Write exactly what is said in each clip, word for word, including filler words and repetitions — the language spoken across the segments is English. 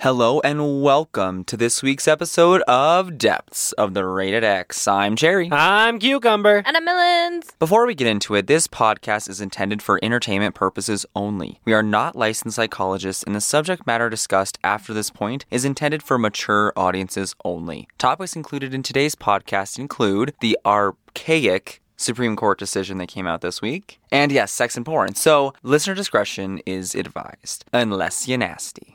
Hello and welcome to this week's episode of Depths of the Rated X. I'm Cherry. I'm Cucumber. And I'm Melons. Before we get into it, this podcast is intended for entertainment purposes only. We are not licensed psychologists, and the subject matter discussed after this point is intended for mature audiences only. Topics included in today's podcast include the archaic Supreme Court decision that came out this week, and yes, sex and porn. So, listener discretion is advised, unless you're nasty.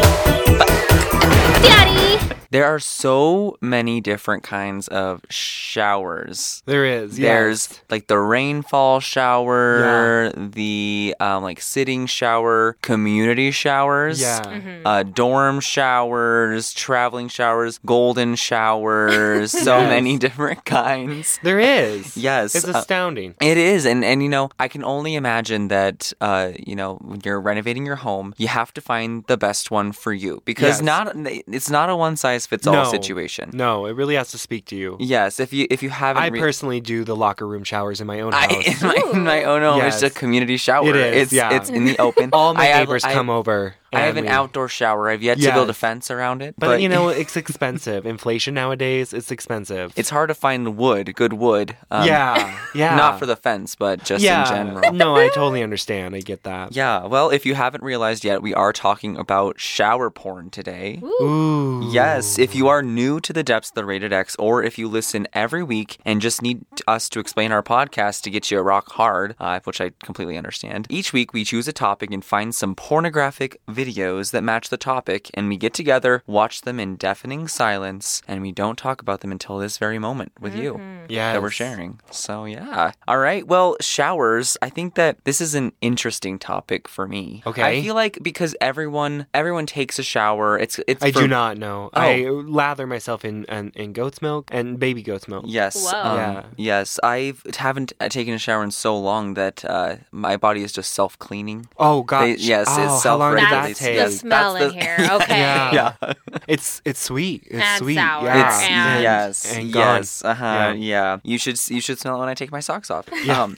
There are so many different kinds of showers. There is, yes. There's like the rainfall shower, yeah. the um, like sitting shower, community showers, yeah. mm-hmm. uh, dorm showers, traveling showers, golden showers, so yes. many different kinds. There is. Yes. It's astounding. Uh, it is. And, and, you know, I can only imagine that, uh, you know, when you're renovating your home, you have to find the best one for you because yes. not it's not a one size fits all no, situation. No, it really has to speak to you. Yes, if you if you haven't. I re- personally do the locker room showers in my own house. I, in, my, in my own home, yes. It's a community shower. It is. It's, yeah. it's in the open. All my I neighbors have, come I, over. I have an we, outdoor shower. I've yet yes. to build a fence around it. But, but you know, it's expensive. Inflation nowadays, it's expensive. It's hard to find wood, good wood. Um, yeah, yeah. Not for the fence, but just yeah. in general. No, I totally understand. I get that. Yeah, well, if you haven't realized yet, we are talking about shower porn today. Ooh. Yes, if you are new to the Depths of the Rated X, or if you listen every week and just need us to explain our podcast to get you a rock hard, uh, which I completely understand, each week we choose a topic and find some pornographic videos. videos that match the topic, and we get together, watch them in deafening silence, and we don't talk about them until this very moment with mm-hmm. you yes. that we're sharing. So yeah. All right. Well, showers, I think that this is an interesting topic for me. Okay. I feel like because everyone everyone takes a shower. It's it's. I for... do not know. Oh. I lather myself in, in, in goat's milk and baby goat's milk. Yes. Um, yeah. Yes. I haven't taken a shower in so long that uh, my body is just self-cleaning. Oh, gosh. They, yes. Oh, it's self-regulating. Taste. The smell That's in the... here. Okay. Yeah. yeah. It's it's sweet. It's and sweet. Sour. Yeah. It's, and yes. And yes. Uh-huh. Yeah. yeah. You should you should smell it when I take my socks off. Yeah. Um,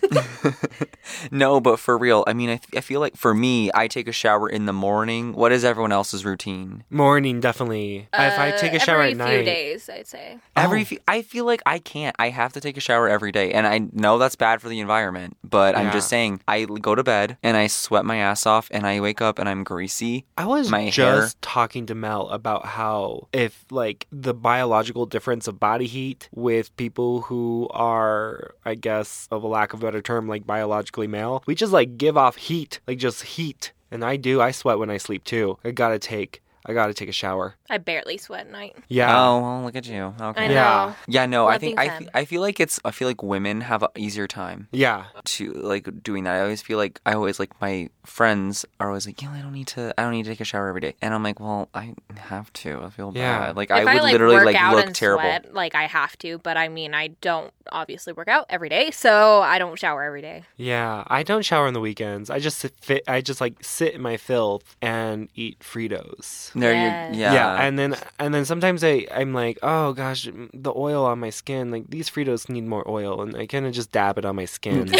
no, but for real. I mean, I th- I feel like for me, I take a shower in the morning. What is everyone else's routine? Morning, definitely. Uh, if I take a shower at night. Every few days, I'd say. Every oh. few, I feel like I can't. I have to take a shower every day, and I know that's bad for the environment, but yeah. I'm just saying, I go to bed and I sweat my ass off, and I wake up and I'm greasy. I was My just hair. talking to Mel about how if, like, the biological difference of body heat with people who are, I guess, of a lack of a better term, like, biologically male, we just, like, give off heat, like, just heat. And I do. I sweat when I sleep, too. I gotta take... I gotta take a shower. I barely sweat at night. Yeah. Oh, well, look at you. Okay. I know. Yeah. Yeah. No, Loving I think I. F- I feel like it's. I feel like women have an easier time. Yeah. To like doing that. I always feel like I always like my friends are always like, yeah, I don't need to. I don't need to take a shower every day. And I'm like, well, I have to. I feel yeah. bad. Like if I would I, like, literally work like out look and terrible. Sweat, like I have to, but I mean, I don't obviously work out every day, so I don't shower every day. Yeah, I don't shower on the weekends. I just fit. I just like sit in my filth and eat Fritos. There yes. you, yeah. yeah, and then and then sometimes I I'm like, oh gosh, the oil on my skin, like these Fritos need more oil, and I kind of just dab it on my skin,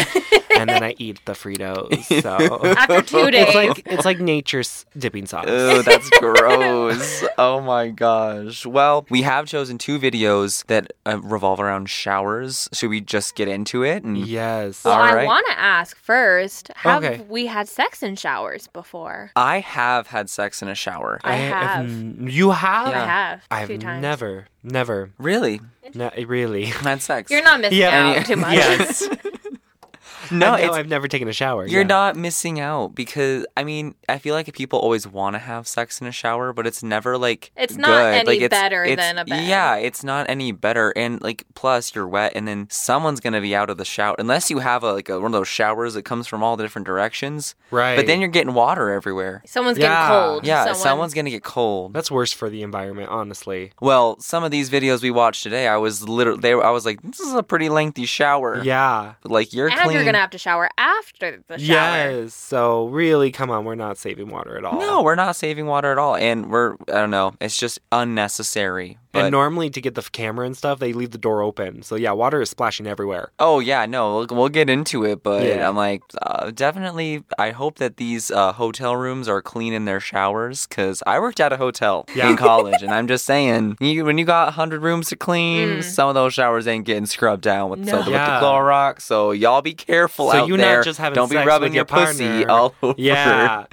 and then I eat the Fritos. So after two days, it's like it's like nature's dipping sauce. Oh, that's gross. Oh my gosh. Well, we have chosen two videos that uh, revolve around showers. Should we just get into it? And... Yes. Well, All right. I want to ask first: Have okay. we had sex in showers before? I have had sex in a shower. I have. Have. You have? Yeah. I have. I have times. never, never. Really? No, really. That's sex. You're not missing yeah. out too much. Yes. No, no, I've never taken a shower. You're yeah. not missing out because, I mean, I feel like people always want to have sex in a shower, but it's never, like, it's good. Not any like, it's, better it's, than a bed. Yeah, it's not any better. And, like, plus, you're wet, and then someone's going to be out of the shower. Unless you have, a, like, a, one of those showers that comes from all the different directions. Right. But then you're getting water everywhere. Someone's yeah. getting cold. Yeah, Someone... someone's going to get cold. That's worse for the environment, honestly. Well, some of these videos we watched today, I was literally, they, I was like, this is a pretty lengthy shower. Yeah. Like, you're and clean. You're going to have to shower after the shower. Yes. So really, come on. We're not saving water at all. No, we're not saving water at all. And we're, I don't know, it's just unnecessary. But... And normally to get the camera and stuff, they leave the door open. So yeah, water is splashing everywhere. Oh yeah, no, we'll, we'll get into it. But yeah. I'm like, uh, definitely, I hope that these uh, hotel rooms are clean in their showers. Because I worked at a hotel yeah. in college. And I'm just saying, you, when you got one hundred rooms to clean, mm. some of those showers ain't getting scrubbed down with, no. so, yeah. with the Clorox. So y'all be careful so out you're there. Not just having Don't sex be rubbing your, your pussy all over. Yeah.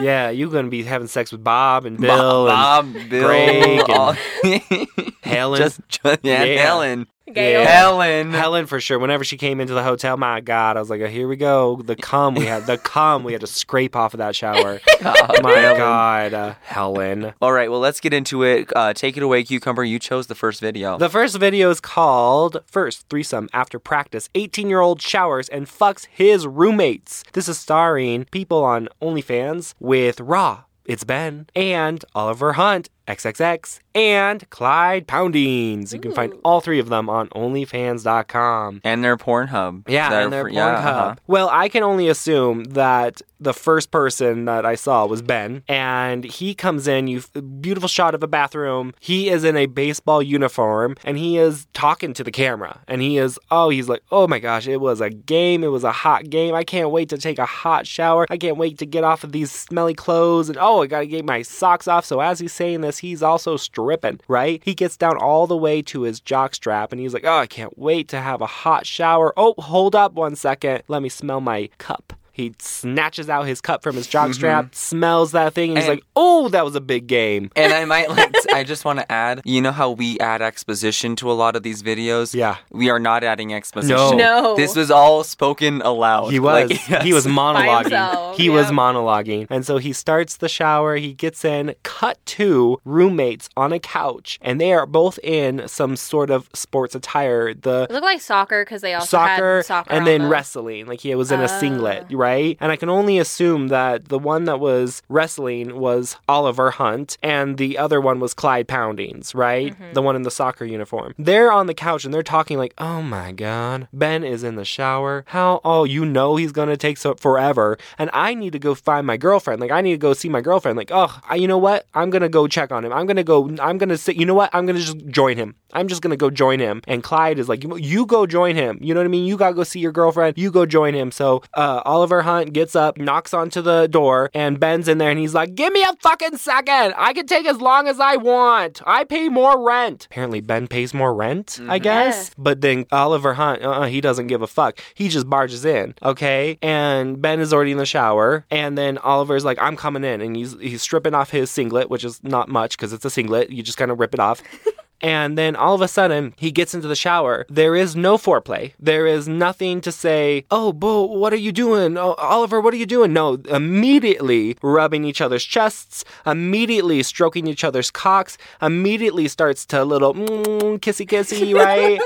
Yeah, you're going to be having sex with Bob and Bill Bob, and Bob, Bill, Greg all... and Helen. Just, just, yeah, yeah. Helen. Yeah. Helen. Helen for sure. Whenever she came into the hotel, my God, I was like, oh, here we go. The cum we had. The cum we had to scrape off of that shower. Oh, my Helen. God. Uh, Helen. All right. Well, let's get into it. Uh, take it away, Cucumber. You chose the first video. The first video is called First Threesome After Practice. eighteen-year-old showers and fucks his roommates. This is starring people on OnlyFans with Raw. It's Ben and Oliver Hunt. triple X and Clyde Poundings. You can Ooh. Find all three of them on OnlyFans dot com. And their Pornhub. Yeah, their, and their Pornhub. Yeah, uh-huh. Well, I can only assume that the first person that I saw was Ben. And he comes in, you beautiful shot of a bathroom. He is in a baseball uniform and he is talking to the camera. And he is, oh, he's like, oh my gosh, it was a game. It was a hot game. I can't wait to take a hot shower. I can't wait to get off of these smelly clothes. And oh, I gotta get my socks off. So as he's saying this, he's also stripping, right? He gets down all the way to his jockstrap and he's like, oh, I can't wait to have a hot shower. Oh, hold up one second. Let me smell my cup. He snatches out his cup from his jockstrap, mm-hmm. smells that thing, and he's and, like, oh, that was a big game. And I might like, to, I just want to add, you know how we add exposition to a lot of these videos? Yeah. We are not adding exposition. No. no. This was all spoken aloud. He was. Like, yes. He was monologuing. He yeah. was monologuing. And so he starts the shower, he gets in, cut to roommates on a couch, and they are both in some sort of sports attire. The It looked like soccer, because they also soccer, had soccer. And then them. Wrestling. Like he was in uh. a singlet, right? Right? And I can only assume that the one that was wrestling was Oliver Hunt and the other one was Clyde Poundings, right? Mm-hmm. The one in the soccer uniform. They're on the couch and they're talking like, oh my God, Ben is in the shower. How? Oh, you know he's going to take so forever. And I need to go find my girlfriend. Like, I need to go see my girlfriend. Like, oh, I, you know what? I'm going to go check on him. I'm going to go, I'm going to sit. You know what? I'm going to just join him. I'm just going to go join him. And Clyde is like, you, you go join him. You know what I mean? You got to go see your girlfriend. You go join him. So uh, Oliver Hunt gets up, knocks onto the door, and Ben's in there, and he's like, give me a fucking second. I can take as long as I want. I pay more rent. Apparently, Ben pays more rent, mm-hmm. I guess. Yeah. But then Oliver Hunt, uh-uh, he doesn't give a fuck. He just barges in, okay? And Ben is already in the shower, and then Oliver's like, I'm coming in, and he's, he's stripping off his singlet, which is not much, because it's a singlet. You just kind of rip it off. And then all of a sudden, he gets into the shower. There is no foreplay. There is nothing to say, oh, Bo, what are you doing? Oh, Oliver, what are you doing? No, immediately rubbing each other's chests, immediately stroking each other's cocks, immediately starts to little mm, kissy kissy, right?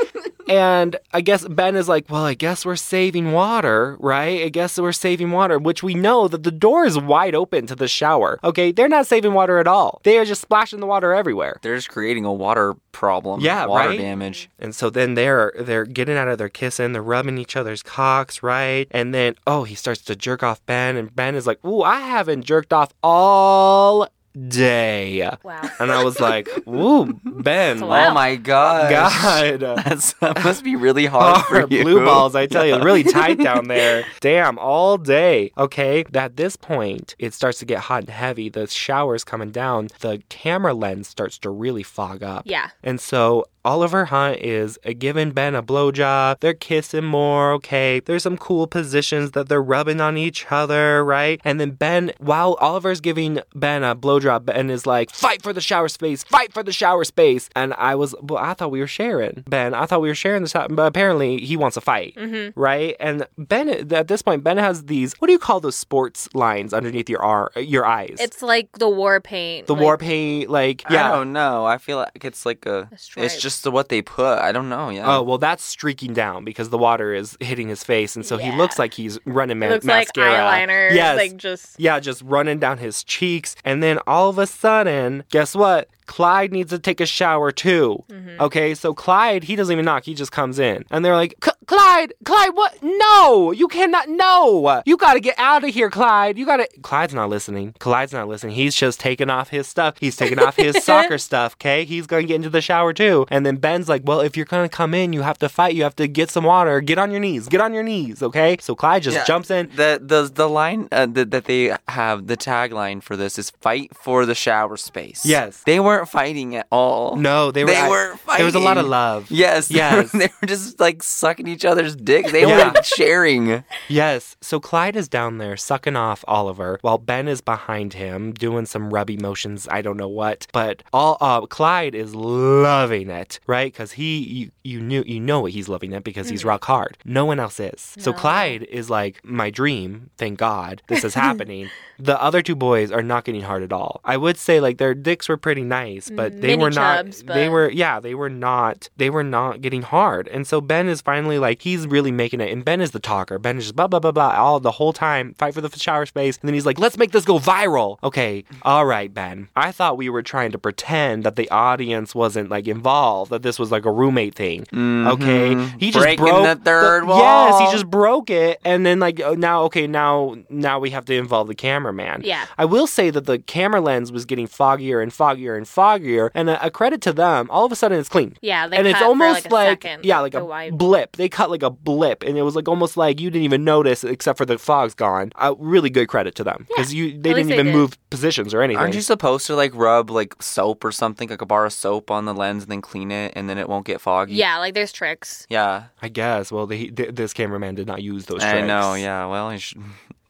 And I guess Ben is like, well, I guess we're saving water, right? I guess we're saving water, which we know that the door is wide open to the shower. Okay, they're not saving water at all. They are just splashing the water everywhere. They're just creating a water problem. Yeah, water right? damage. And so then they're they're getting out of their kissing, they're rubbing each other's cocks, right? And then, oh, he starts to jerk off Ben, and Ben is like, ooh, I haven't jerked off all day. Wow. And I was like, ooh, Ben. Wow. Oh my gosh. God. That's, that must be really hard oh, for you. Blue balls, I tell yeah. you, really tight down there. Damn, all day. Okay. At this point, it starts to get hot and heavy. The shower's coming down. The camera lens starts to really fog up. Yeah. And so Oliver Hunt is giving Ben a blowjob. They're kissing more, okay? There's some cool positions that they're rubbing on each other, right? And then Ben, while Oliver's giving Ben a blowjob, Ben is like, fight for the shower space, fight for the shower space. And I was, well, I thought we were sharing, Ben. I thought we were sharing this, but apparently he wants a fight, mm-hmm. right? And Ben, at this point, Ben has these, what do you call those sports lines underneath your ar- your eyes? It's like the war paint. The like, war paint, like, yeah. I don't know. I feel like it's like a, a it's just, to what they put. I don't know. Yeah. Oh, well, that's streaking down because the water is hitting his face. And so yeah. he looks like he's running ma- looks mascara. Looks like eyeliner. Yes. Like just... Yeah, just running down his cheeks. And then all of a sudden, guess what? Clyde needs to take a shower too. Mm-hmm. Okay, so Clyde, he doesn't even knock. He just comes in. And they're like, Clyde, Clyde, what? No, you cannot. No, you got to get out of here, Clyde. You got to. Clyde's not listening. Clyde's not listening. He's just taking off his stuff. He's taking off his soccer stuff. Okay. He's going to get into the shower too. And then Ben's like, well, if you're going to come in, you have to fight. You have to get some water. Get on your knees. Get on your knees. Okay. So Clyde just yeah, jumps in. The, the, the line uh, the, that they have, the tagline for this is fight for the shower space. Yes. They weren't fighting at all. No, they were. They weren't fighting. There was a lot of love. Yes. Yes. They were, they were just like sucking each other's dick. They yeah. were sharing. Yes. So Clyde is down there sucking off Oliver while Ben is behind him doing some rubby motions. I don't know what, but all uh, Clyde is loving it, right? Because he, you, you knew, you know what he's loving it because mm-hmm. he's rock hard. No one else is. No. So Clyde is like, my dream. Thank God this is happening. The other two boys are not getting hard at all. I would say like their dicks were pretty nice, but Mini they were chubs, not. But... They were yeah. They were not. They were not getting hard. And so Ben is finally. Like, he's really making it. And Ben is the talker. Ben is just blah, blah, blah, blah, all the whole time. Fight for the shower space. And then he's like, let's make this go viral. Okay. All right, Ben. I thought we were trying to pretend that the audience wasn't, like, involved. That this was, like, a roommate thing. Mm-hmm. Okay. He just Breaking broke... the third the, wall. Yes, he just broke it. And then, like, now, okay, now now we have to involve the cameraman. Yeah. I will say that the camera lens was getting foggier and foggier and foggier. And a, a credit to them, all of a sudden it's clean. Yeah. They and cut it's almost for, like, a like second, yeah, like a wipe. blip. They cut like a blip, and it was like almost like you didn't even notice, except for the fog's gone. Uh, really good credit to them because yeah, you they didn't even they did. move positions or anything. Aren't you supposed to like rub like soap or something, like a bar of soap on the lens, and then clean it, and then it won't get foggy? Yeah, like there's tricks. Yeah, I guess. Well, they, th- this cameraman did not use those tricks. I know. Yeah. Well, he should.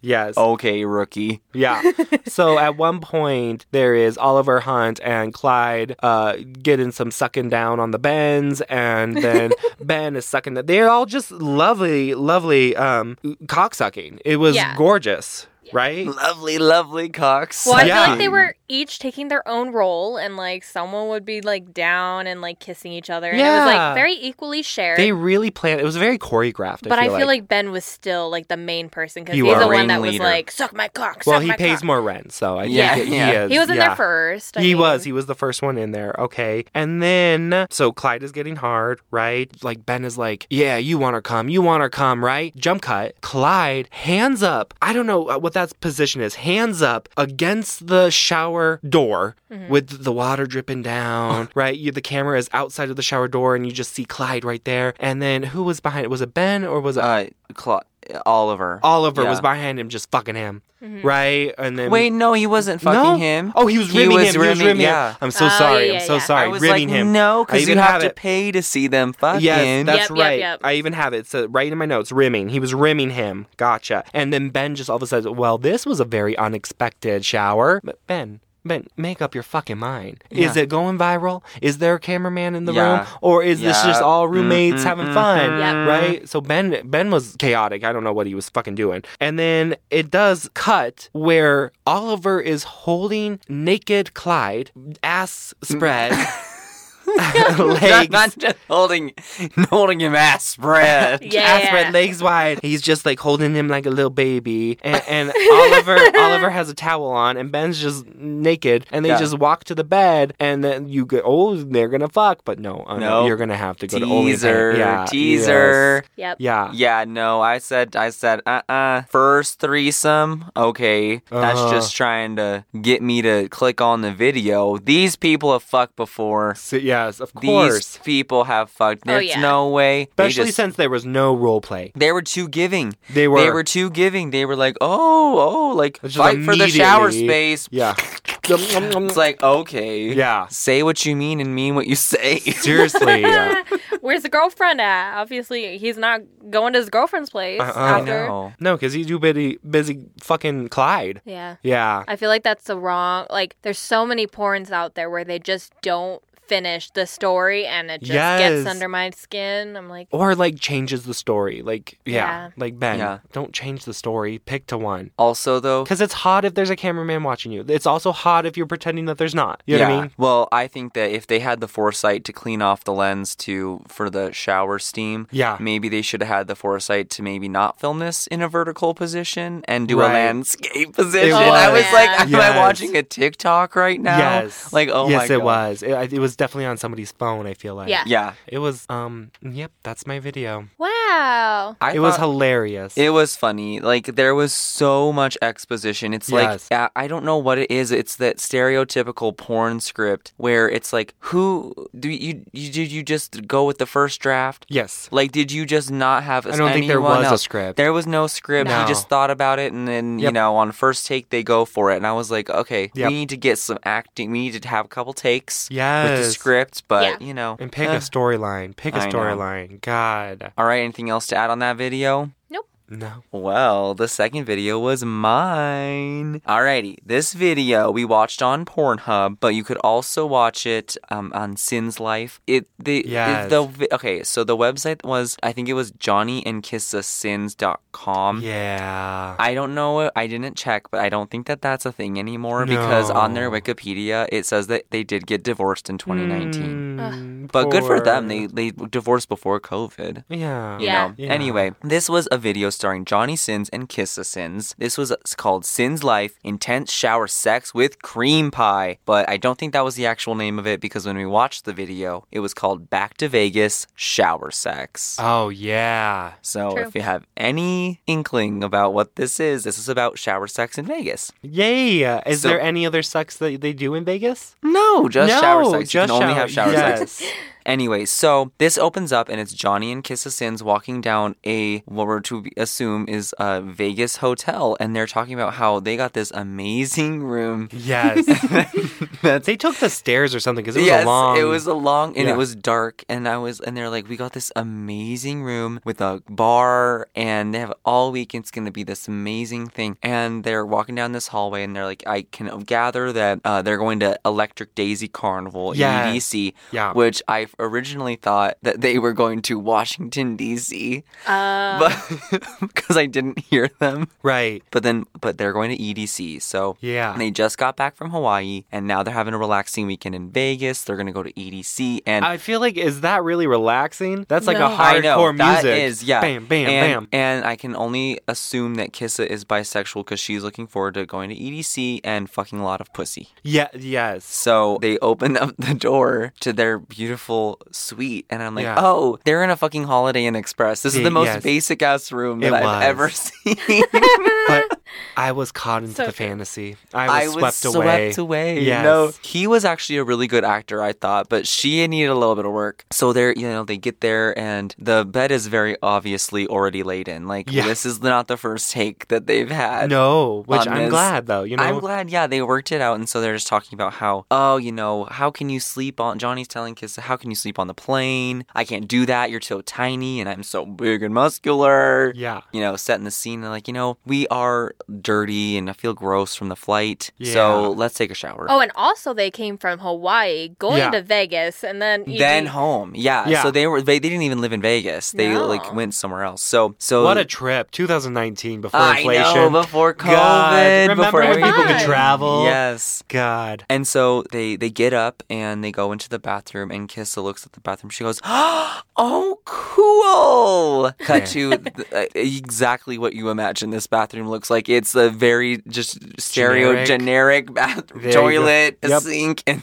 Yes. Okay, rookie. Yeah. So at one point, there is Oliver Hunt and Clyde uh, getting some sucking down on the Bens, and then Ben is sucking. The- They're all just lovely, lovely um, cocksucking. It was yeah. gorgeous. Right? Lovely, lovely cocks. Well, I yeah. feel like they were each taking their own role, and, like, someone would be, like, down and, like, kissing each other. And yeah. it was, like, very equally shared. They really planned. It was very choreographed, I But feel I feel like. like Ben was still, like, the main person, because he's the one that leader. was, like, suck my cock, Well, suck he my pays cock. more rent, so I think yeah. It, yeah. he is. He was in yeah. there first. I he mean. was. He was the first one in there. Okay. And then, so Clyde is getting hard, right? Like, Ben is like, yeah, you want her come. You want her come, right? Jump cut. Clyde, hands up. I don't know what that position is, hands up against the shower door mm-hmm. with the water dripping down, right? You, the camera is outside of the shower door, and you just see Clyde right there. And then who was behind it? Was it Ben or was it uh, Clyde? Oliver. Oliver yeah. was behind him, just fucking him, mm-hmm. right? And then wait, no, he wasn't fucking no? him. Oh, he was rimming he was him. Rimming, he was rimming yeah. him. I'm so oh, sorry. Yeah, I'm so yeah. sorry. I was rimming like, him. No, because you have, have to pay to see them fucking. Yes, that's yep, right. Yep, yep. I even have it so right in my notes. Rimming. He was rimming him. Gotcha. And then Ben just all of a sudden, well, this was a very unexpected shower. But Ben. Ben, make up your fucking mind. Yeah. Is it going viral? Is there a cameraman in the yeah. room? Or is yeah. this just all roommates mm-hmm. having fun? Mm-hmm. Right? So Ben Ben was chaotic. I don't know what he was fucking doing. And then it does cut where Oliver is holding naked Clyde, ass spread. Legs. Not just holding, holding him ass spread. Yeah. Ass spread, legs wide. He's just like holding him like a little baby. And, and Oliver Oliver has a towel on, and Ben's just naked. And they yeah. just walk to the bed, and then you go, oh, they're going to fuck. But no, um, no, you're going to have to go teaser, to OnlyFans. Yeah, teaser. Yes. Yep. Yeah. Yeah, no, I said, I said, uh-uh. First threesome? Okay. Uh-huh. That's just trying to get me to click on the video. These people have fucked before. So, yeah. Yes, of course. These people have fucked. There's oh, yeah. no way. Especially just, since there was no role play. They were too giving. They were. They were too giving. They were like, oh, oh, like fight for the shower space. Yeah. It's like, okay. Yeah. Say what you mean and mean what you say. Seriously. Yeah. Where's the girlfriend at? Obviously, he's not going to his girlfriend's place. Uh-uh. After. No, no, because he's too busy, busy fucking Clyde. Yeah. Yeah. I feel like that's the wrong. Like, there's so many porns out there where they just don't finish the story, and it just yes. gets under my skin. I'm like, or like changes the story. Like, yeah, yeah. like Ben, yeah. don't change the story. Pick to one. Also, though, because it's hot if there's a cameraman watching you. It's also hot if you're pretending that there's not. You know yeah. what I mean? Well, I think that if they had the foresight to clean off the lens to for the shower steam, yeah. maybe they should have had the foresight to maybe not film this in a vertical position and do right. a landscape position. Was. I was yeah. like, am yes. I watching a TikTok right now? Yes. Like, oh yes, my it God. Was. It, it was. Definitely on somebody's phone, I feel like. Yeah. yeah. It was, um, yep, that's my video. Wow. Wow. I it was hilarious. It was funny. Like, there was so much exposition. It's yes. like, I don't know what it is. It's that stereotypical porn script where it's like, who, do you, you did you just go with the first draft? Yes. Like, did you just not have anyone else? I don't think there was else? a script. There was no script. No. You just thought about it, and then, yep. you know, on first take, they go for it. And I was like, okay, yep. we need to get some acting. We need to have a couple takes yes. with the script, but, yeah. you know. And pick uh, a storyline. Pick a storyline. God. All right, anything else to add on that video? Nope. No. Well, the second video was mine. Alrighty, this video we watched on Pornhub, but you could also watch it um, on Sins Life. It the, yes. it the okay, so the website was, I think it was Johnny and Kissa Sins dot com. Yeah. I don't know. I didn't check, but I don't think that that's a thing anymore no. because on their Wikipedia it says that they did get divorced in twenty nineteen. Mm, uh, but poor. good for them. They they divorced before COVID. Yeah. You yeah. know? yeah. Anyway, this was a video starring Johnny Sins and Kissa Sins. This was called Sins Life, Intense Shower Sex with Cream Pie. But I don't think that was the actual name of it, because when we watched the video, it was called Back to Vegas Shower Sex. Oh, yeah. So True. if you have any inkling about what this is, this is about shower sex in Vegas. Yay! Is so, there any other sex that they do in Vegas? No, just no, shower sex. You just can shower- only have shower yes. sex. Anyway, so this opens up, and it's Johnny and Kissa Sins walking down a, what we're to assume is a Vegas hotel, and they're talking about how they got this amazing room. Yes. They took the stairs or something, because it was yes, a long... Yes, it was a long, and yeah. it was dark, and I was, and they're like, we got this amazing room with a bar, and they have all week, it's going to be this amazing thing. And they're walking down this hallway, and they're like, I can gather that uh, they're going to Electric Daisy Carnival, yes. E D C, yeah. which I originally thought that they were going to Washington, D C Uh, but because I didn't hear them. Right. But then, but they're going to E D C. So yeah. they just got back from Hawaii, and now they're having a relaxing weekend in Vegas. They're going to go to E D C. And I feel like, is that really relaxing? That's no. like a hardcore I know, music. That is, yeah. Bam, bam, and, bam. And I can only assume that Kissa is bisexual, because she's looking forward to going to E D C and fucking a lot of pussy. Yeah, yes. So they open up the door to their beautiful suite, and I'm like, yeah. oh, they're in a fucking Holiday Inn Express. This is the most yes. basic ass room that it I've was. ever seen. But I was caught into so the true. fantasy. I was, I was swept, swept away. away. Yes. No, he was actually a really good actor, I thought, but she needed a little bit of work. So they're, you know, they get there, and the bed is very obviously already laden. Like yes. this is not the first take that they've had. No, which I'm this. glad though. You know, I'm glad. Yeah, they worked it out, and so they're just talking about how, oh, you know, how can you sleep on? Johnny's telling Kissa, how can you sleep on the plane? I can't do that. You're so tiny, and I'm so big and muscular. Yeah. You know, setting the scene. They're like, you know, we are dirty, and I feel gross from the flight. Yeah. So let's take a shower. Oh, and also they came from Hawaii, going yeah. to Vegas, and then E D. Then home. Yeah. yeah. So they were they, they didn't even live in Vegas. They no. like went somewhere else. So so what a trip. twenty nineteen before I inflation. I know, before COVID. God. Remember before when everything. people could travel? Yes. God. And so they they get up, and they go into the bathroom, and Kiss looks at the bathroom. She goes, oh, cool. Cut to th- uh, exactly what you imagine this bathroom looks like. It's a very just stereo generic, generic bathroom, toilet, a yep. sink, and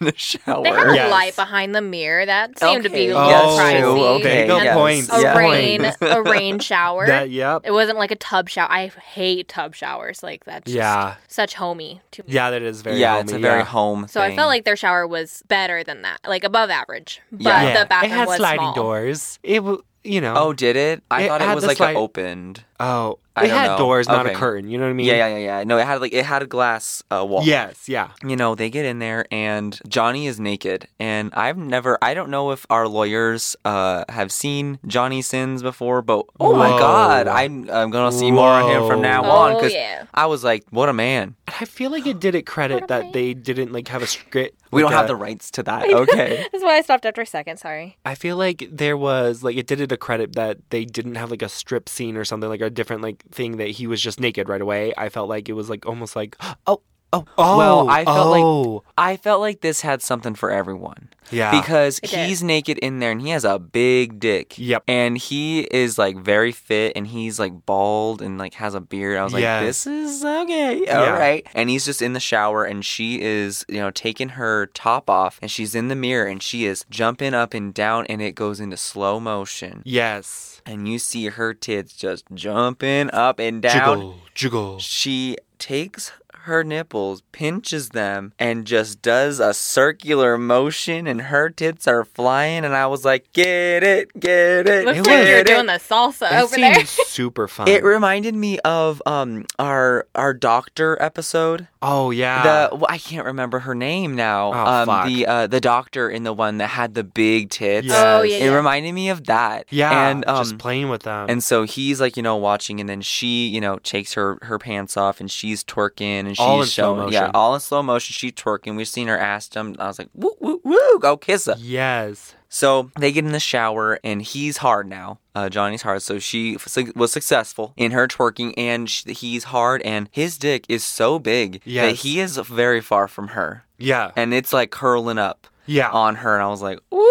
a shower. They had a yes. light behind the mirror. That seemed okay. to be a little pricey. Oh, okay. Good yes. point. A, yeah. rain, a rain shower. That, yep. It wasn't like a tub shower. I hate tub showers like that. Just yeah. such homey to me. Yeah, that is very yeah, homey. It's a very yeah. home So thing. I felt like their shower was better than that. Like above average. But yeah. the bathroom it had was sliding small. doors. It w- you know. Oh, did it? I it thought it was like sli- opened. Oh, I it had know. doors, not okay. a curtain. You know what I mean? Yeah, yeah, yeah, yeah. No, it had like it had a glass uh, wall. Yes, yeah. You know, they get in there, and Johnny is naked, and I've never. I don't know if our lawyers uh, have seen Johnny Sins before, but oh Whoa. my god, I'm I'm gonna see Whoa. more on him from now oh, on because yeah. I was like, what a man. I feel like it did it credit that man. they didn't like have a script. We like don't a, have the rights to that. Okay, that's why I stopped after a second. Sorry. I feel like there was like it did it a credit that they didn't have like a strip scene or something like a different like thing that he was just naked right away. I felt like it was like almost like oh. Oh, oh well, I felt oh. like I felt like this had something for everyone. Yeah, because it he's did. naked in there and he has a big dick. Yep, and he is like very fit and he's like bald and like has a beard. I was yes. like, this is okay, all yeah. right. And he's just in the shower and she is, you know, taking her top off and she's in the mirror and she is jumping up and down and it goes into slow motion. Yes, and you see her tits just jumping up and down. Jiggle, jiggle. She takes her nipples, pinches them, and just does a circular motion, and her tits are flying, and I was like, get it, get it, Looks get like it. Looks like you're doing the salsa it over there. It seemed super fun. It reminded me of um our our doctor episode. Oh, yeah. The, well, I can't remember her name now. Oh, um, fuck. The, uh, the doctor in the one that had the big tits. Yes. Oh, yeah, It yeah. reminded me of that. Yeah, and, um, just playing with them. And so he's, like, you know, watching, and then she, you know, takes her, her pants off, and she's twerking, and she's all in showing, slow motion. Yeah, all in slow motion. She's twerking. We've seen her ass jump. I was like, woo, woo, woo, go kiss her. Yes. So they get in the shower, and he's hard now. Uh, Johnny's hard. So she su- was successful in her twerking, and sh- he's hard, and his dick is so big yes. that he is very far from her. Yeah. And it's like curling up yeah. on her, and I was like, ooh,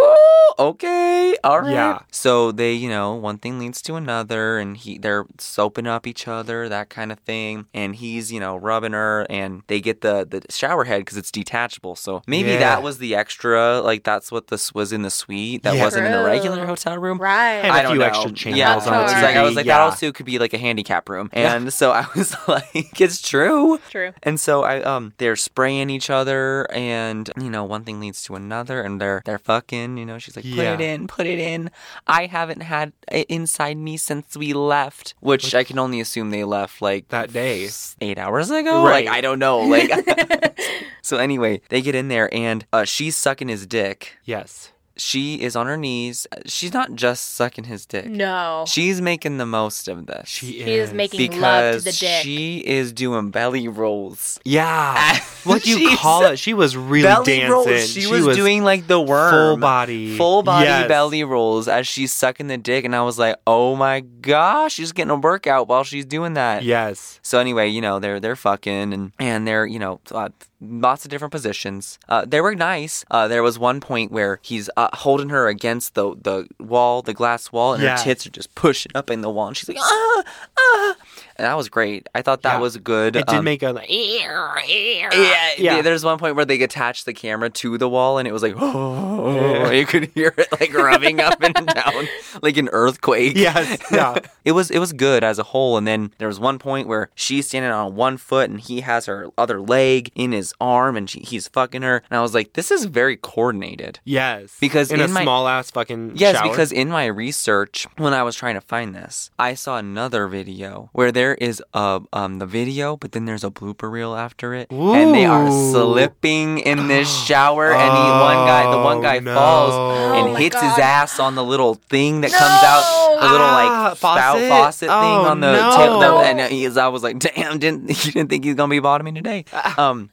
okay, all right. Yeah. So they, you know, one thing leads to another, and he they're soaping up each other, that kind of thing, and he's, you know, rubbing her, and they get the, the shower head because it's detachable. So maybe yeah. that was the extra, like that's what this was in the suite that yeah. wasn't True. in the regular hotel room. Right. And I don't know. A few extra channels yeah. on the T V. Like, I was like, yeah. that also could be like a handicap room. And yeah. so I was like, it's true. True. And so I um they're spraying each other, and, you know, one thing leads to another, and they're they're fucking, you know, she's like, put yeah. it in, put it in. I haven't had it inside me since we left, which like, I can only assume they left like that day, eight hours ago. Right. Like, I don't know. Like, so anyway, they get in there, and uh, she's sucking his dick. Yes. She is on her knees. She's not just sucking his dick. No. She's making the most of this. She is. She is making because love to the dick. She is doing belly rolls. Yeah. What do you call it? She was really belly dancing. Rolls. She, she was, was doing like the worm. Full body. Full body yes. belly rolls as she's sucking the dick. And I was like, oh my gosh, she's getting a workout while she's doing that. Yes. So anyway, you know, they're they're fucking and, and they're, you know, uh, lots of different positions. Uh, they were nice. Uh, there was one point where he's uh, holding her against the, the wall, the glass wall, and yeah. her tits are just pushing up in the wall. And she's like, ah, ah. And that was great. I thought that yeah. was good. It um, did make a like, ear, ear. Yeah, yeah. There's one point where they attached the camera to the wall, and it was like, oh, you could hear it like rubbing up and down like an earthquake. Yes, yeah. it was it was good as a whole. And then there was one point where she's standing on one foot, and he has her other leg in his arm, and she, he's fucking her. And I was like, this is very coordinated. Yes, because in, in a my, small ass fucking yes, shower. Because in my research when I was trying to find this, I saw another video where they. There is a, um, the video, but then there's a blooper reel after it. Ooh. And they are slipping in this shower, and he, one guy, the one guy no. falls and oh hits God. his ass on the little thing that no. comes out, the little ah, like faucet, faucet oh, thing on the no. tip. The, and he is, I was like, damn, didn't you didn't think he's gonna be bottoming today? Um.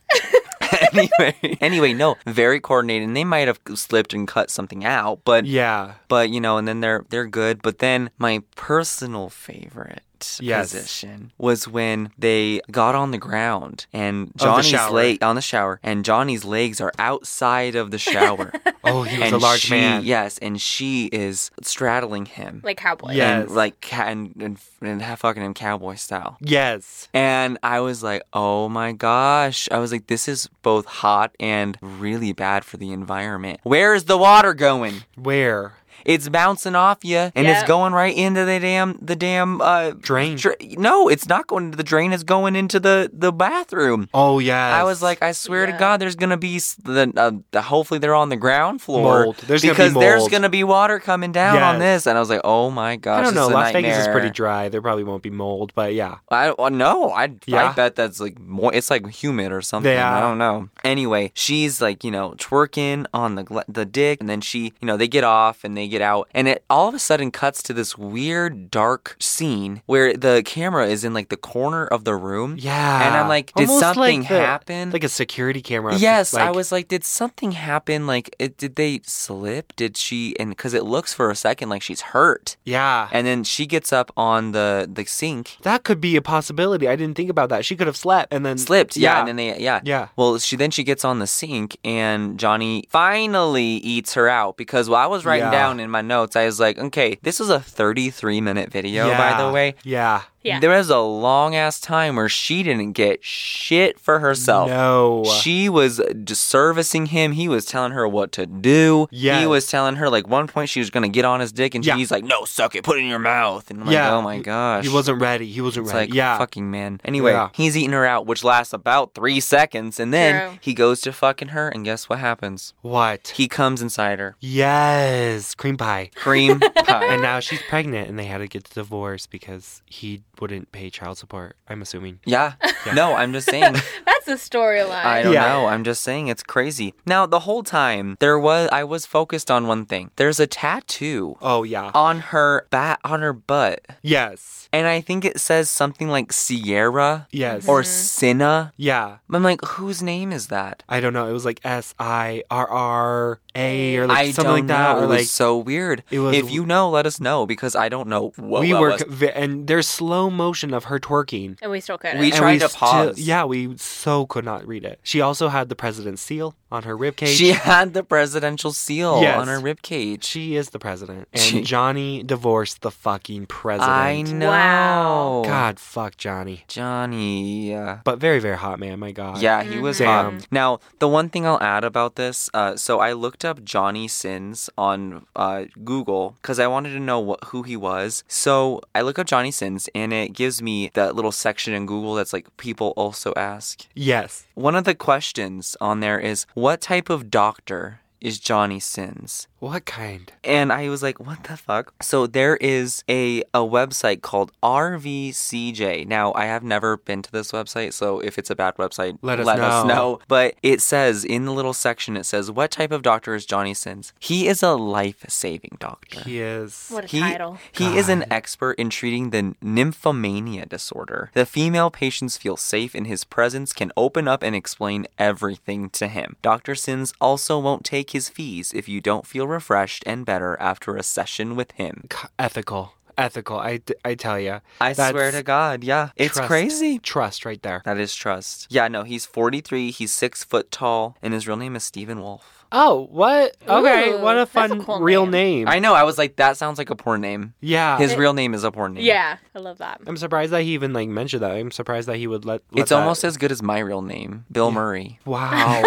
anyway, anyway, no, very coordinated, and they might have slipped and cut something out, but yeah, but you know, and then they're they're good. But then my personal favorite. Yes. Position was when they got on the ground and Johnny's leg on the shower, and Johnny's legs are outside of the shower. Oh, he was and a large she, man. Yes, and she is straddling him like cowboy. Yes, and like and, and and fucking him cowboy style. Yes, and I was like, oh my gosh, I was like, this is both hot and really bad for the environment. Where is the water going? Where? It's bouncing off you, and yep. it's going right into the damn the damn uh, drain. Dra- no, it's not going into the drain. It's going into the, the bathroom. Oh yeah. I was like, I swear yeah. to God, there's gonna be the uh, the, hopefully they're on the ground floor mold. There's because gonna be mold. there's gonna be water coming down yes. on this. And I was like, oh my gosh, I don't know. This is a Las nightmare. Vegas is pretty dry. There probably won't be mold, but yeah. I uh, no, I yeah. I bet that's like mo- it's like humid or something. Yeah. I don't know. Anyway, she's like, you know, twerking on the gl- the dick, and then she, you know, they get off and they. get out, and it all of a sudden cuts to this weird dark scene where the camera is in like the corner of the room. Yeah. And I'm like, did Almost something like the, happen? Like a security camera. Yes. Like... I was like, did something happen? Like, it, did they slip? Did she? And because it looks for a second like she's hurt. Yeah. And then she gets up on the, the sink. That could be a possibility. I didn't think about that. She could have slept and then slipped. Yeah. yeah. And then they, yeah. Yeah. Well, she then she gets on the sink and Johnny finally eats her out because well, I was writing yeah. down in my notes, I was like, okay, this is a thirty-three minute video, yeah. by the way. Yeah. Yeah. There was a long-ass time where she didn't get shit for herself. No. She was servicing him. He was telling her what to do. Yeah. He was telling her, like, one point she was going to get on his dick, and yeah. he's like, no, suck it, put it in your mouth. And I'm yeah. like, oh, my gosh. He wasn't ready. He wasn't it's ready. It's like, yeah. fucking man. Anyway, yeah. he's eating her out, which lasts about three seconds, and then True. he goes to fucking her, and guess what happens? What? He comes inside her. Yes. Cream pie. Cream pie. And now she's pregnant, and they had to get the divorce because he... wouldn't pay child support, I'm assuming. Yeah. yeah. No, I'm just saying. That's a storyline. I don't yeah. know. I'm just saying it's crazy. Now, the whole time, there was I was focused on one thing. There's a tattoo. Oh, yeah. On her, ba- on her butt. Yes. And I think it says something like Sierra. Yes. Or mm-hmm. Cinna. Yeah. I'm like, whose name is that? I don't know. It was like S I R R A or like I something like that. Know. Or it was like, so weird. It was, if you know, let us know because I don't know what we were. Was. And there's slow motion of her twerking. And we still couldn't. We tried we to pause. Still, yeah, we so could not read it. She also had the president's seal on her ribcage. She had the presidential seal yes. on her ribcage. She is the president. And she... Johnny divorced the fucking president. I know. Wow. God, fuck Johnny. Johnny. Yeah. But very, very hot, man. My God. Yeah, he mm-hmm. was Damn. hot. Now, the one thing I'll add about this, uh, so I looked up Johnny Sins on uh, Google because I wanted to know what, who he was. So I look up Johnny Sins and it gives me that little section in Google that's like, people also ask. Yes. One of the questions on there is, what type of doctor is Johnny Sins? What kind? And I was like, what the fuck? So there is a, a website called R V C J. Now, I have never been to this website, so if it's a bad website, let us, let know. us know. But it says, in the little section, it says, what type of doctor is Johnny Sins? He is a life-saving doctor. He is. What a he, title. He God. is an expert in treating the nymphomania disorder. The female patients feel safe in his presence, can open up and explain everything to him. Doctor Sins also won't take his fees if you don't feel refreshed and better after a session with him. Ethical. Ethical. I, I tell you. I swear to God. Yeah. It's trust, crazy. Trust right there. That is trust. Yeah, no, he's forty-three. He's six foot tall. And his real name is Steven Wolf. Oh, what? Okay, Ooh, what a fun a cool real name. name. I know. I was like, that sounds like a porn name. Yeah. His it, real name is a porn name. Yeah, I love that. I'm surprised that he even like mentioned that. I'm surprised that he would let, let It's that... almost as good as my real name, Bill yeah. Murray. Wow.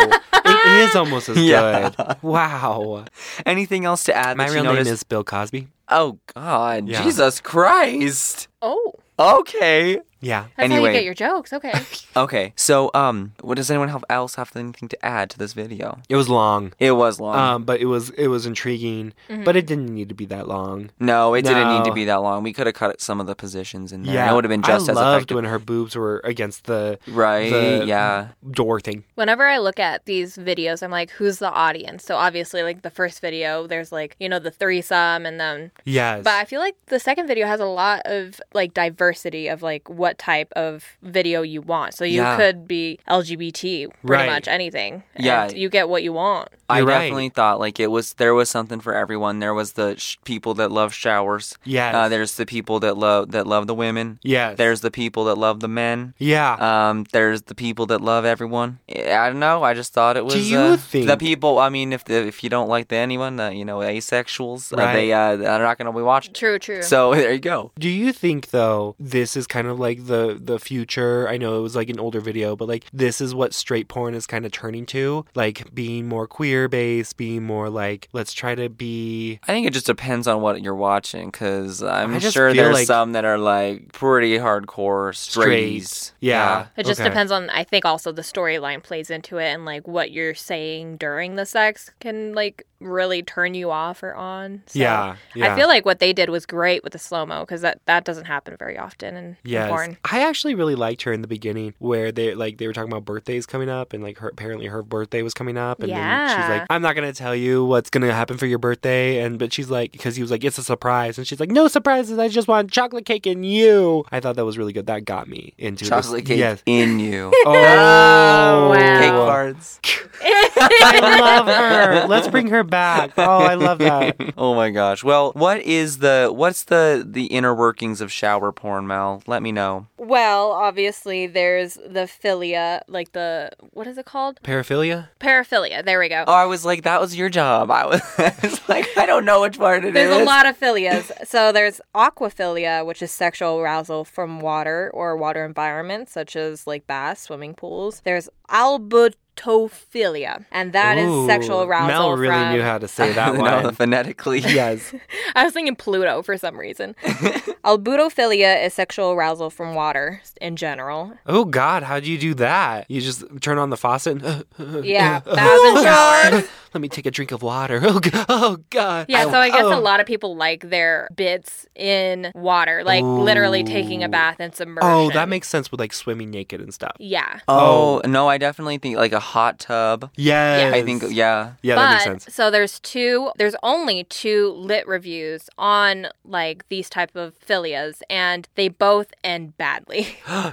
It is almost as yeah. good. Wow. Anything else to add? My real name is Bill Cosby. Oh, God. Yeah. Jesus Christ. Oh. Okay. Yeah. That's anyway. how you get your jokes. Okay. Okay. So, um, what does anyone else have anything to add to this video? It was long. It was long. Um, but it was it was intriguing. Mm-hmm. But it didn't need to be that long. No, it no. didn't need to be that long. We could have cut some of the positions in there. Yeah. That would have been just I as effective. I loved when her boobs were against the right. The yeah. door thing. Whenever I look at these videos, I'm like, who's the audience? So obviously, like the first video, there's like you know the threesome, and then yes. But I feel like the second video has a lot of like diversity of like what. type of video you want. So you yeah. could be L G B T, pretty right. much anything. Yeah. And you get what you want. I You're definitely right. thought like it was, there was something for everyone. There was the sh- people that love showers. Yes. Uh, there's the people that love, that love the women. Yes. There's the people that love the men. Yeah. Um, there's the people that love everyone. I don't know. I just thought it was Do you uh, think... the people, I mean, if the, if you don't like the anyone, the, you know, asexuals, right. uh, they uh, are not going to be watching. True, true. So there you go. Do you think though, this is kind of like the the future? I know it was like an older video, but like this is what straight porn is kind of turning to, like being more queer based, being more like let's try to be. I think it just depends on what you're watching, because I'm sure there's like some that are like pretty hardcore straight. straight. Yeah. yeah, it just okay. depends on. I think also the storyline plays into it, and like what you're saying during the sex can like really turn you off or on. So yeah, yeah. I feel like what they did was great with the slow-mo because that, that doesn't happen very often in, yes. in porn. I actually really liked her in the beginning where they like they were talking about birthdays coming up and like her, apparently her birthday was coming up and yeah. then she's like, I'm not going to tell you what's going to happen for your birthday. And but she's like, because he was like, it's a surprise. And she's like, no surprises. I just want chocolate cake in you. I thought that was really good. That got me into chocolate this. Cake yes. in you. Oh, oh wow. Cake cards. I love her. Let's bring her back. Oh, I love that. Oh my gosh. Well, what is the what's the the inner workings of shower porn, Mel? Let me know. Well, obviously there's the philia, like the what is it called? Paraphilia? Paraphilia. There we go. Oh, I was like, that was your job. I was, I was like, I don't know which part it there's is. There's a lot of philias. So there's aquaphilia, which is sexual arousal from water or water environments such as like baths, swimming pools. There's albutophilia. Tophilia, and that Ooh, is sexual arousal. Mel really from... knew how to say that one. No, phonetically. Yes. I was thinking Pluto for some reason. Albutophilia is sexual arousal from water in general. Oh, God. How do you do that? You just turn on the faucet? And... yeah. Thousand showers. Let me take a drink of water. Oh, God. Oh, God. Yeah, so I guess oh. a lot of people like their bits in water, like Ooh. Literally taking a bath and submersion. Oh, that makes sense with like swimming naked and stuff. Yeah. Oh, oh. no, I definitely think like a hot tub. Yes. I think, yeah. Yeah, but, that makes sense. So there's two, there's only two lit reviews on like these type of philias, and they both end badly.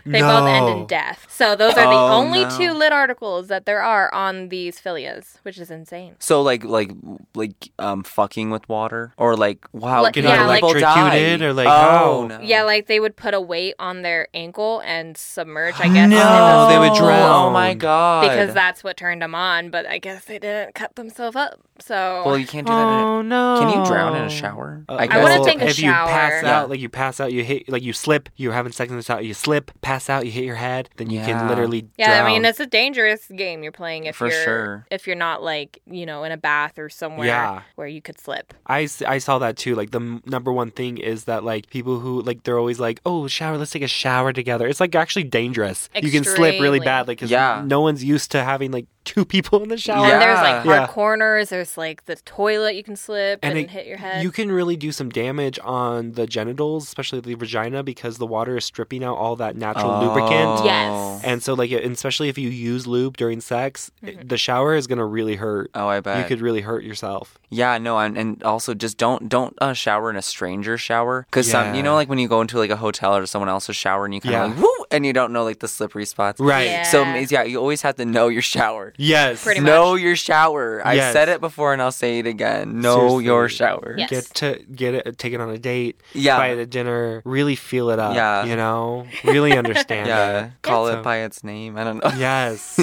They no. both end in death. So those are the oh, only no. two lit articles that there are on these philias, which is insane. So like like like um fucking with water or like wow L- yeah, like, electrocuted or like oh, oh no. yeah like they would put a weight on their ankle and submerge I guess no they would drown oh my god because that's what turned them on but I guess they didn't cut themselves up so well you can't do that oh in a, no can you drown in a shower uh, I, I wouldn't well, think a if shower if you pass yeah. out like you pass out you hit like you slip you're having sex in the shower you slip pass out you hit your head then you yeah. can literally yeah drown. I mean it's a dangerous game you're playing if for you're sure. if you're not like you You know, in a bath or somewhere yeah. where you could slip. I, I saw that too. Like the m- number one thing is that like people who like they're always like, oh, shower, let's take a shower together. It's like actually dangerous. Extremely. You can slip really bad, like because yeah. no one's used to having like two people in the shower. Yeah. And there's like hard yeah. corners. There's like the toilet you can slip and, and it, hit your head. You can really do some damage on the genitals, especially the vagina, because the water is stripping out all that natural oh. lubricant. Yes. And so like, especially if you use lube during sex, mm-hmm. the shower is gonna really hurt. Oh. I bet. You could really hurt yourself. Yeah, no, and, and also just don't don't uh, shower in a stranger shower. Because yeah. some, you know, like when you go into like a hotel or someone else's shower and you kind of yeah. like, woo, and you don't know like the slippery spots. Right. Yeah. So, yeah, you always have to know your shower. Yes. Pretty much. Know your shower. Yes. I said it before and I'll say it again. Know Seriously. Your shower. Yes. Get to get it, take it on a date. Yeah. Buy it at dinner. Really feel it up. Yeah. You know? Really understand yeah. it. Call yeah. it so. By its name. I don't know. Yes.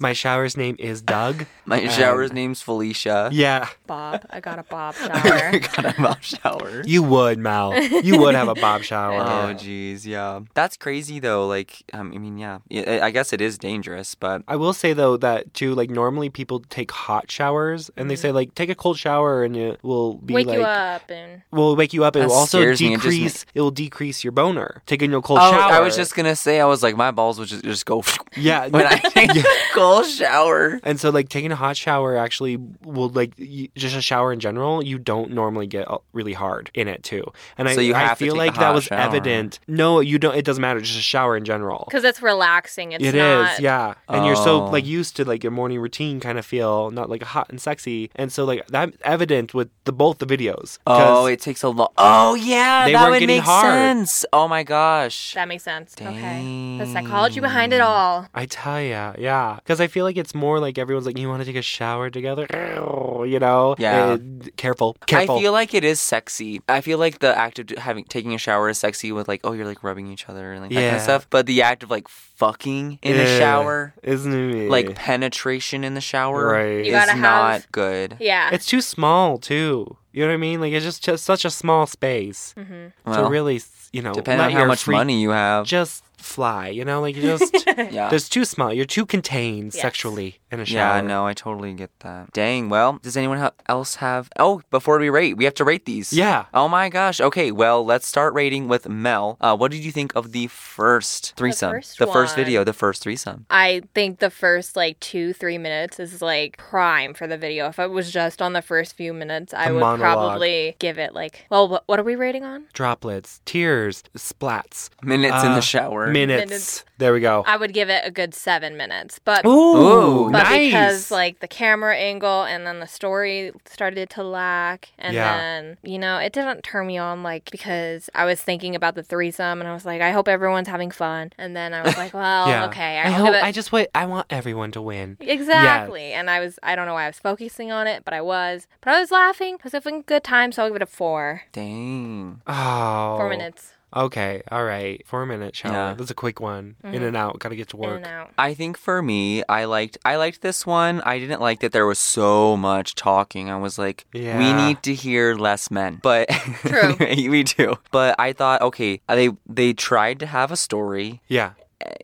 My shower's name is Doug. My um, shower's name's Felicia. Yeah. Bob. I got a Bob shower. I got a Bob shower. You would, Mal. You would have a Bob shower. Oh, geez. Yeah. That's crazy, though. Like, um, I mean, yeah. I guess it is dangerous, but. I will say, though, that, too, like, normally people take hot showers, and mm-hmm. they say, like, take a cold shower, and it will be, wake like. Wake you up. And... Will wake you up. It that will also decrease. Just... It will decrease your boner. Taking your cold oh, shower. I was just going to say, I was like, my balls would just, just go. Yeah. When I take yeah. cold shower. And so, like, taking a hot shower actually will, like, you, just a shower in general, you don't normally get really hard in it, too. And so I, you have I feel like that was shower. Evident. No, you don't. It doesn't matter. Just a shower in general. Because it's relaxing. It's it not... is, yeah. And oh. you're so, like, used to, like, your morning routine kind of feel, not, like, hot and sexy. And so, like, that's evident with the both the videos. Oh, it takes a long... Oh, yeah. They that weren't would getting make hard. Sense. Oh, my gosh. That makes sense. Dang. Okay. The psychology behind it all. I tell ya, yeah. Because I feel like it's more like everyone's like, you want to take a shower together? You know? Yeah. And careful. Careful. I feel like it is sexy. I feel like the act of having taking a shower is sexy with like, oh, you're like rubbing each other and like yeah. that kind of stuff. But the act of like fucking in yeah. the shower. Isn't it? Like penetration in the shower right. you gotta is have... not good. Yeah. It's too small too. You know what I mean? Like, it's just, just such a small space mm-hmm. well, to really, you know, depending on how much free, money you have, just fly. You know, like you just yeah. there's too small. You're too contained yes. sexually in a shower. Yeah, no, I totally get that. Dang. Well, does anyone ha- else have? Oh, before we rate, we have to rate these. Yeah. Oh my gosh. Okay. Well, let's start rating with Mel. Uh, what did you think of the first threesome? The first, the first video, the first threesome. I think the first like two, three minutes is like prime for the video. If it was just on the first few minutes, I the would. Monologue. Probably give it like, well, what are we rating on? Droplets, tears, splats. Minutes uh, in the shower. Minutes. minutes. There we go. I would give it a good seven minutes. But, Ooh, but nice. Because like the camera angle and then the story started to lack. And yeah. then, you know, it didn't turn me on like because I was thinking about the threesome and I was like, I hope everyone's having fun. And then I was like, well, yeah. okay. I, I, hope, it... I just wait. I want everyone to win. Exactly. Yeah. And I was, I don't know why I was focusing on it, but I was. But I was laughing. I was having a good time, so I'll give it a four. Dang. Oh. Four minutes. Okay, all right. Four minute shower. Yeah. That's a quick one. Mm-hmm. In and out. Gotta get to work. In and out. I think for me, I liked I liked this one. I didn't like that there was so much talking. I was like, yeah. we need to hear less men. But True. we do. But I thought, okay, they they tried to have a story. Yeah.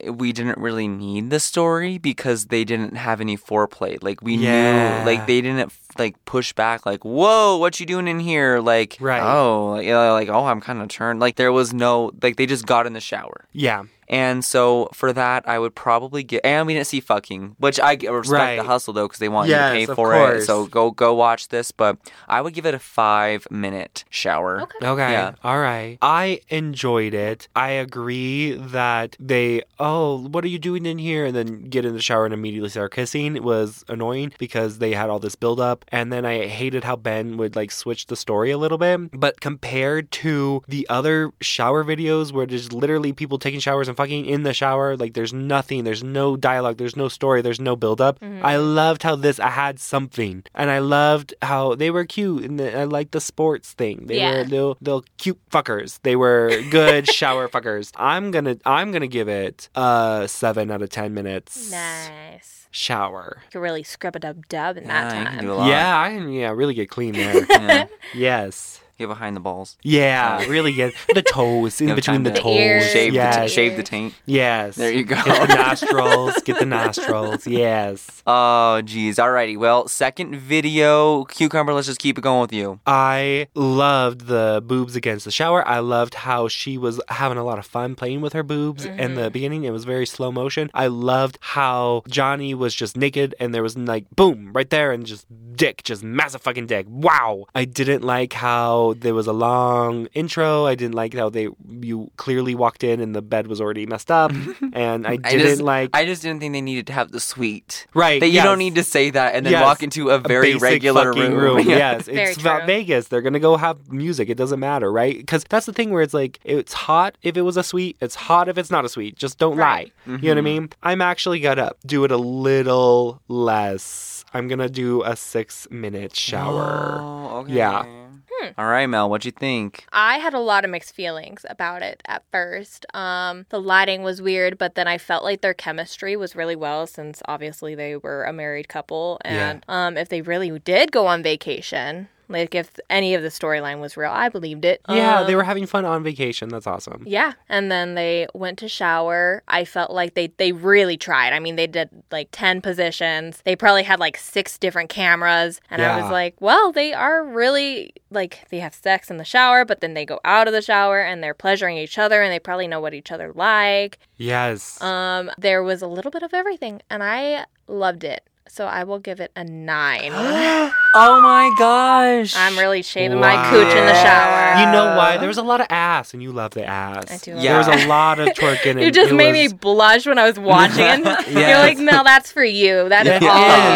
We didn't really need the story because they didn't have any foreplay. Like, we yeah. knew, like, they didn't, like, push back, like, whoa, what you doing in here? Like, right. oh, you know, like, oh, I'm kind of turned. Like, there was no, like, they just got in the shower. Yeah. And so for that, I would probably get. And we didn't see fucking, which I respect right. the hustle though, because they want yes, you to pay for course. It. So go go watch this. But I would give it a five minute shower. Okay, okay. Yeah. All right. I enjoyed it. I agree that they. Oh, what are you doing in here? And then get in the shower and immediately start kissing. It was annoying because they had all this build up, and then I hated how Ben would like switch the story a little bit. But compared to the other shower videos where there's literally people taking showers and fucking in the shower, like there's nothing, there's no dialogue, there's no story, there's no build up. Mm-hmm. I loved how this I had something, and I loved how they were cute, and the, I liked the sports thing. They yeah. were little, little cute fuckers. They were good shower fuckers. I'm gonna I'm gonna give it a seven out of ten minutes. Nice. Shower. You can really scrub a dub dub in yeah, that time. You can do a lot. Yeah, I can yeah really get clean there. yeah. Yes. Get behind the balls. Yeah, uh, really get the toes, in between the toes. Ears, shave, yes. the t- shave the taint. Yes. There you go. Get the nostrils. Get the nostrils. Yes. Oh, geez. Alrighty. Well, second video, Cucumber, let's just keep it going with you. I loved the boobs against the shower. I loved how she was having a lot of fun playing with her boobs mm-hmm. in the beginning. It was very slow motion. I loved how Johnny was just naked and there was like, boom, right there and just dick, just massive fucking dick. Wow. I didn't like how there was a long intro. I didn't like how they you clearly walked in and the bed was already messed up. And I didn't I just, like... I just didn't think they needed to have the suite. Right. That you yes. don't need to say that and then yes. walk into a very a regular room. room. Yes. It's about Vegas. They're going to go have music. It doesn't matter, right? Because that's the thing where it's like, it's hot if it was a suite. It's hot if it's not a suite. Just don't right. lie. Mm-hmm. You know what I mean? I'm actually going to do it a little less. I'm going to do a six minute shower. Oh, okay. Yeah. Hmm. All right, Mel, what'd you think? I had a lot of mixed feelings about it at first. Um, the lighting was weird, but then I felt like their chemistry was really well since obviously they were a married couple. And yeah. um, if they really did go on vacation... Like, if any of the storyline was real, I believed it. Yeah, um, they were having fun on vacation. That's awesome. Yeah. And then they went to shower. I felt like they, they really tried. I mean, they did, like, ten positions. They probably had, like, six different cameras. And yeah. I was like, well, they are really, like, they have sex in the shower, but then they go out of the shower, and they're pleasuring each other, and they probably know what each other like. Yes. Um, there was a little bit of everything, and I loved it. So I will give it a nine. Oh my gosh. I'm really shaving wow. my cooch in the shower. You know why? There was a lot of ass, and you love the ass. I do love yeah. There was a lot of twerking. in it. You just it made was... me blush when I was watching. yes. You're like, Mel, that's for you. That yeah.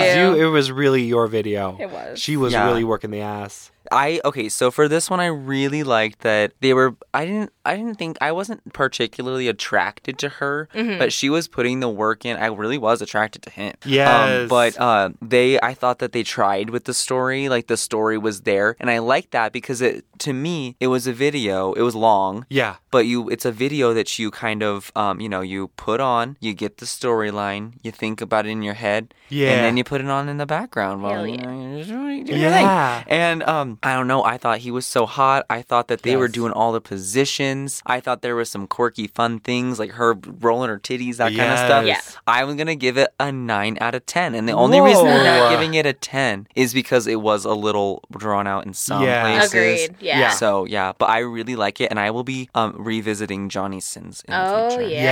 is all you. you. It was really your video. It was. She was yeah. really working the ass. I okay, so for this one I really liked that they were I didn't I didn't think I wasn't particularly attracted to her, mm-hmm. but she was putting the work in. I really was attracted to him. Yes. Um, but uh, they I thought that they tried with the story, like the story was there, and I liked that because it to me it was a video. It was long. Yeah. but you it's a video that you kind of, um, you know, you put on, you get the storyline, you think about it in your head, yeah. and then you put it on in the background while yeah. you know, you're doing your yeah. thing. And um, I don't know, I thought he was so hot. I thought that they yes. were doing all the positions. I thought there was some quirky, fun things, like her rolling her titties, that yes. kind of stuff. Yes. I was going to give it a nine out of ten. And the only Whoa. reason I'm not giving it a ten is because it was a little drawn out in some yeah. places. Agreed, yeah. yeah. So, yeah, but I really like it, and I will be um, revisiting Johnny Sins in oh, the future. Oh, yeah.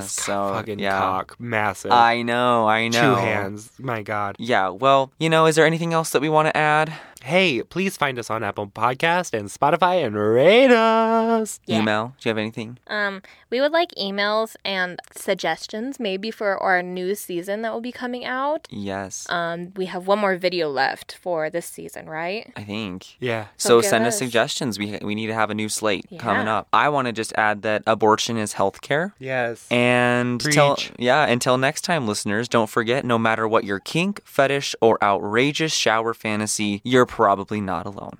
Yes. So, God, fucking yeah. cock. Massive. I know, I know. Two hands. My God. Yeah, well, you know, is there anything else that we want to add? Hey, please find us on Apple Podcast and Spotify and rate us. Yeah. Email. Do you have anything? Um, we would like emails and suggestions maybe for our new season that will be coming out. Yes. Um, we have one more video left for this season, right? I think. Yeah. So, so send us suggestions. We we need to have a new slate yeah. coming up. I want to just add that abortion is healthcare. Yes. And till, yeah, until next time, listeners, don't forget, no matter what your kink, fetish, or outrageous shower fantasy, you're probably not alone.